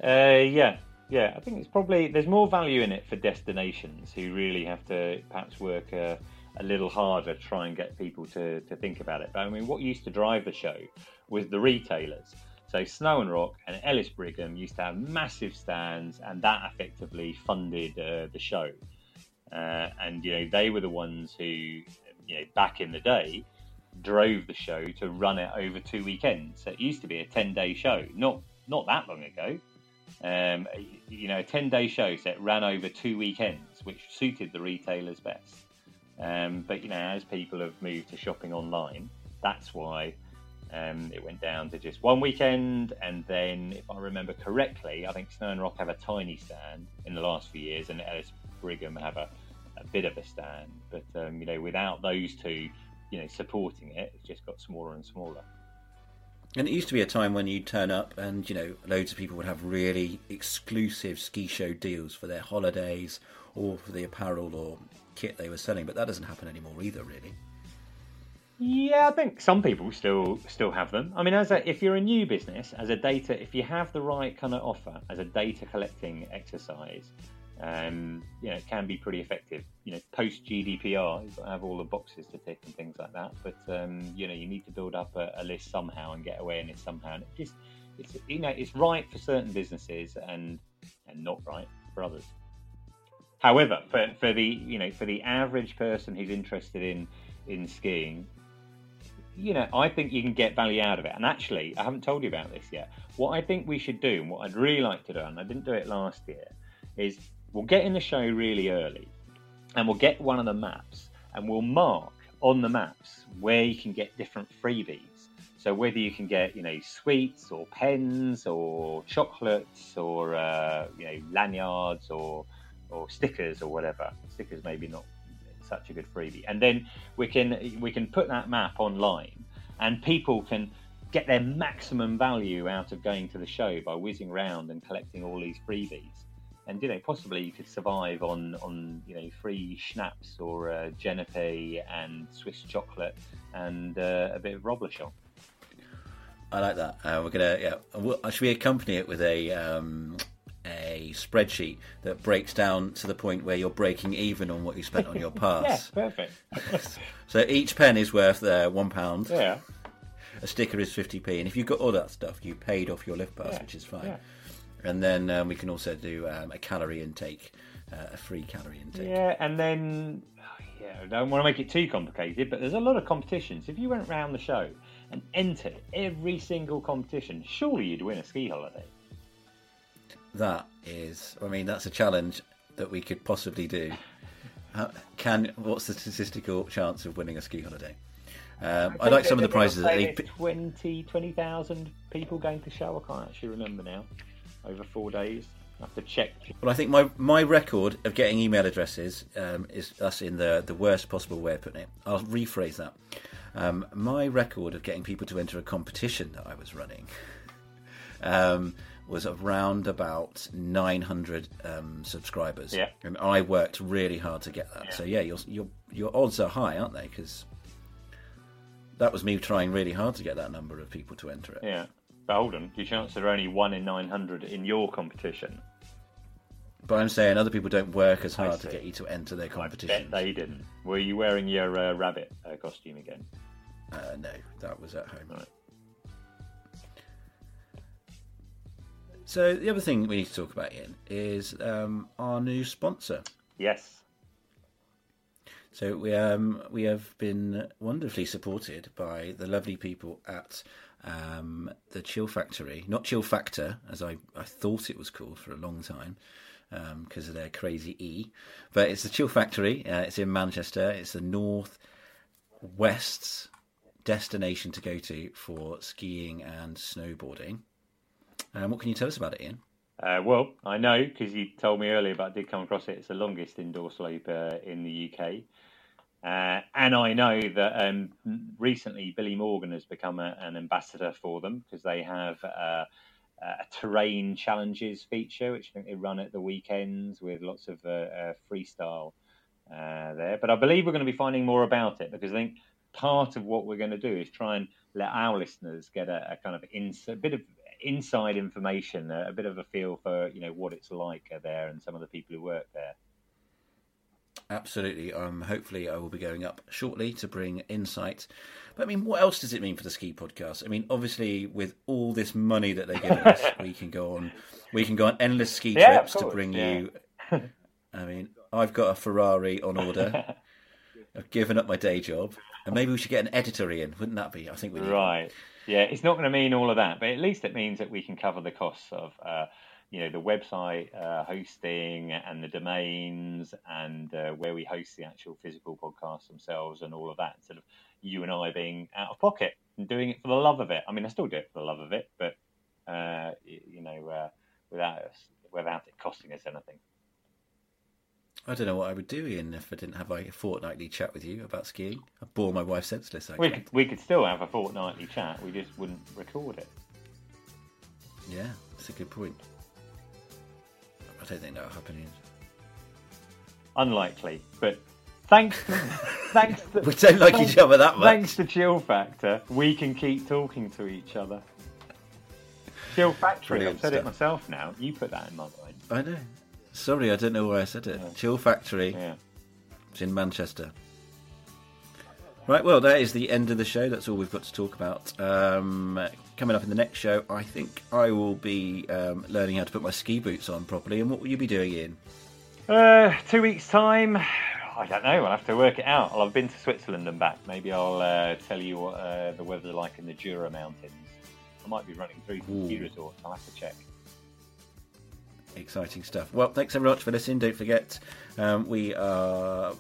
Uh, yeah, yeah. I think it's probably... There's more value in it for destinations who really have to perhaps work a, a little harder to try and get people to, to think about it. But I mean, what used to drive the show was the retailers. So Snow and Rock and Ellis Brigham used to have massive stands, and that effectively funded uh, the show. Uh, and, you know, they were the ones who, you know, back in the day, drove the show to run it over two weekends. So it used to be a ten-day show, not not that long ago. Um, you know, a ten-day show, so it ran over two weekends, which suited the retailers best. Um, but, you know, as people have moved to shopping online, that's why um, it went down to just one weekend. And then, if I remember correctly, I think Snow and Rock have a tiny stand in the last few years, and Ellis Brigham have a a bit of a stand, but um, you know, without those two, you know, supporting it, it's just got smaller and smaller. And it used to be a time when you'd turn up and, you know, loads of people would have really exclusive ski show deals for their holidays or for the apparel or kit they were selling, but that doesn't happen anymore either, really. Yeah, I think some people still still have them. I mean, as a, if you're a new business, as a data, if you have the right kind of offer as a data collecting exercise, Um, you know, it can be pretty effective. You know, post G D P R, you've got to have all the boxes to tick and things like that. But um, you know, you need to build up a, a list somehow and get awareness somehow. And it just, it's you know, it's right for certain businesses and and not right for others. However, for, for the you know for the average person who's interested in in skiing, you know, I think you can get value out of it. And actually, I haven't told you about this yet. What I think we should do, and what I'd really like to do, and I didn't do it last year, is we'll get in the show really early, and we'll get one of the maps, and we'll mark on the maps where you can get different freebies. So whether you can get, you know, sweets or pens or chocolates or uh, you know, lanyards or or stickers or whatever. Stickers maybe not such a good freebie. And then we can we can put that map online, and people can get their maximum value out of going to the show by whizzing around and collecting all these freebies. and you know, possibly you could survive on on you know free schnapps or uh, Genepe and Swiss chocolate and uh, a bit of Roblechon. I like that. Uh, we're gonna yeah. Should we accompany it with a um, a spreadsheet that breaks down to the point where you're breaking even on what you spent on your pass? Yeah, perfect. So each pen is worth uh, one pound. Yeah. A sticker is fifty p, and if you've got all that stuff, you paid off your lift pass, yeah, which is fine. Yeah. And then um, we can also do um, a calorie intake, uh, a free calorie intake. Yeah, and then oh, yeah, I don't want to make it too complicated, but there's a lot of competitions. If you went round the show and entered every single competition, surely you'd win a ski holiday. That is, I mean, that's a challenge that we could possibly do. How, can what's the statistical chance of winning a ski holiday? Um, I, I like some of the prizes that they... twenty thousand people going to show. I can't actually remember now. Over four days. I have to check. Well, I think my, my record of getting email addresses um, is us in the, the worst possible way of putting it. I'll rephrase that. Um, my record of getting people to enter a competition that I was running um, was around about nine hundred um, subscribers. Yeah. And I worked really hard to get that. Yeah. So, yeah, your, your, your odds are high, aren't they? Because... that was me trying really hard to get that number of people to enter it. Yeah. But hold on, your chances are only one in nine hundred in your competition. But I'm saying other people don't work as hard to get you to enter their competition. I bet they didn't. Were you wearing your uh, rabbit uh, costume again? Uh, no, that was at home. Right. So the other thing we need to talk about, Ian, is um, our new sponsor. Yes. So we um we have been wonderfully supported by the lovely people at um the Chill Factore, not Chill Factor as I, I thought it was called for a long time, um because of their crazy E, but it's the Chill Factore. Uh, it's in Manchester. It's the North West's destination to go to for skiing and snowboarding. And um, what can you tell us about it, Ian? Uh, well, I know because you told me earlier, but I did come across it. It's the longest indoor slope uh, in the U K. Uh, and I know that um, recently Billy Morgan has become a, an ambassador for them because they have uh, a terrain challenges feature, which I think they run at the weekends with lots of uh, uh, freestyle uh, there. But I believe we're going to be finding more about it because I think part of what we're going to do is try and let our listeners get a, a kind of ins- a bit of inside information, a bit of a feel for you know what it's like there and some of the people who work there. Absolutely. Um hopefully I will be going up shortly to bring insight. But I mean, what else does it mean for the ski podcast? I mean, obviously with all this money that they give us, we can go on we can go on endless ski yeah, trips to bring yeah. you I mean, I've got a Ferrari on order. I've given up my day job. And maybe we should get an editor in, wouldn't that be? I think we need. Right. Yeah, it's not going to mean all of that, but at least it means that we can cover the costs of, uh, you know, the website uh, hosting and the domains and uh, where we host the actual physical podcasts themselves and all of that. Sort of you and I being out of pocket and doing it for the love of it. I mean, I still do it for the love of it, but uh, you know, uh, without us, without it costing us anything. I don't know what I would do, Ian, if I didn't have a fortnightly chat with you about skiing. I bore my wife senseless, actually. We could, we could still have a fortnightly chat, we just wouldn't record it. Yeah, that's a good point. I don't think that'll happen, Ian. Unlikely, but thanks to, thanks to, we don't like thanks, each other that much. Thanks to Chill Factor, we can keep talking to each other. Chill Factor, I've said stuff. It myself now. You put that in my mind. I know. Sorry, I don't know why I said it. Yeah. Chill Factore. Yeah. It's in Manchester. Right, well, that is the end of the show. That's all we've got to talk about. Um, coming up in the next show, I think I will be um, learning how to put my ski boots on properly. And what will you be doing, Ian? Uh, two weeks' time. I don't know. I'll have to work it out. I'll have been to Switzerland and back. Maybe I'll uh, tell you what uh, the weather's like in the Jura Mountains. I might be running through some ski resorts. I'll have to check. Exciting stuff. Well, thanks very much for listening. Don't forget, um, we are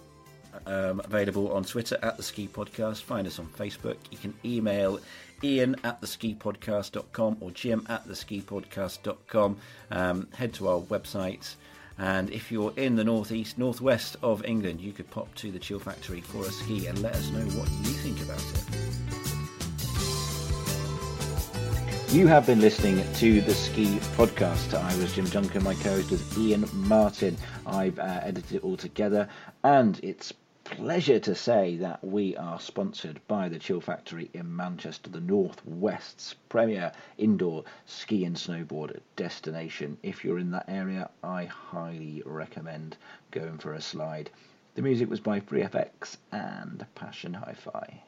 um, available on Twitter at The Ski Podcast. Find us on Facebook. You can email Ian at the ski podcast dot com or Jim at the ski podcast dot com. Um, head to our website. And if you're in the northeast, northwest of England, you could pop to the Chill Factore for a ski and let us know what you think about it. You have been listening to The Ski Podcast. I was Jim Duncombe. My co-host was Iain Martin. I've uh, edited it all together, and it's pleasure to say that we are sponsored by the Chill Factore in Manchester, the Northwest's premier indoor ski and snowboard destination. If you're in that area, I highly recommend going for a slide. The music was by FreeFX and Passion Hi-Fi.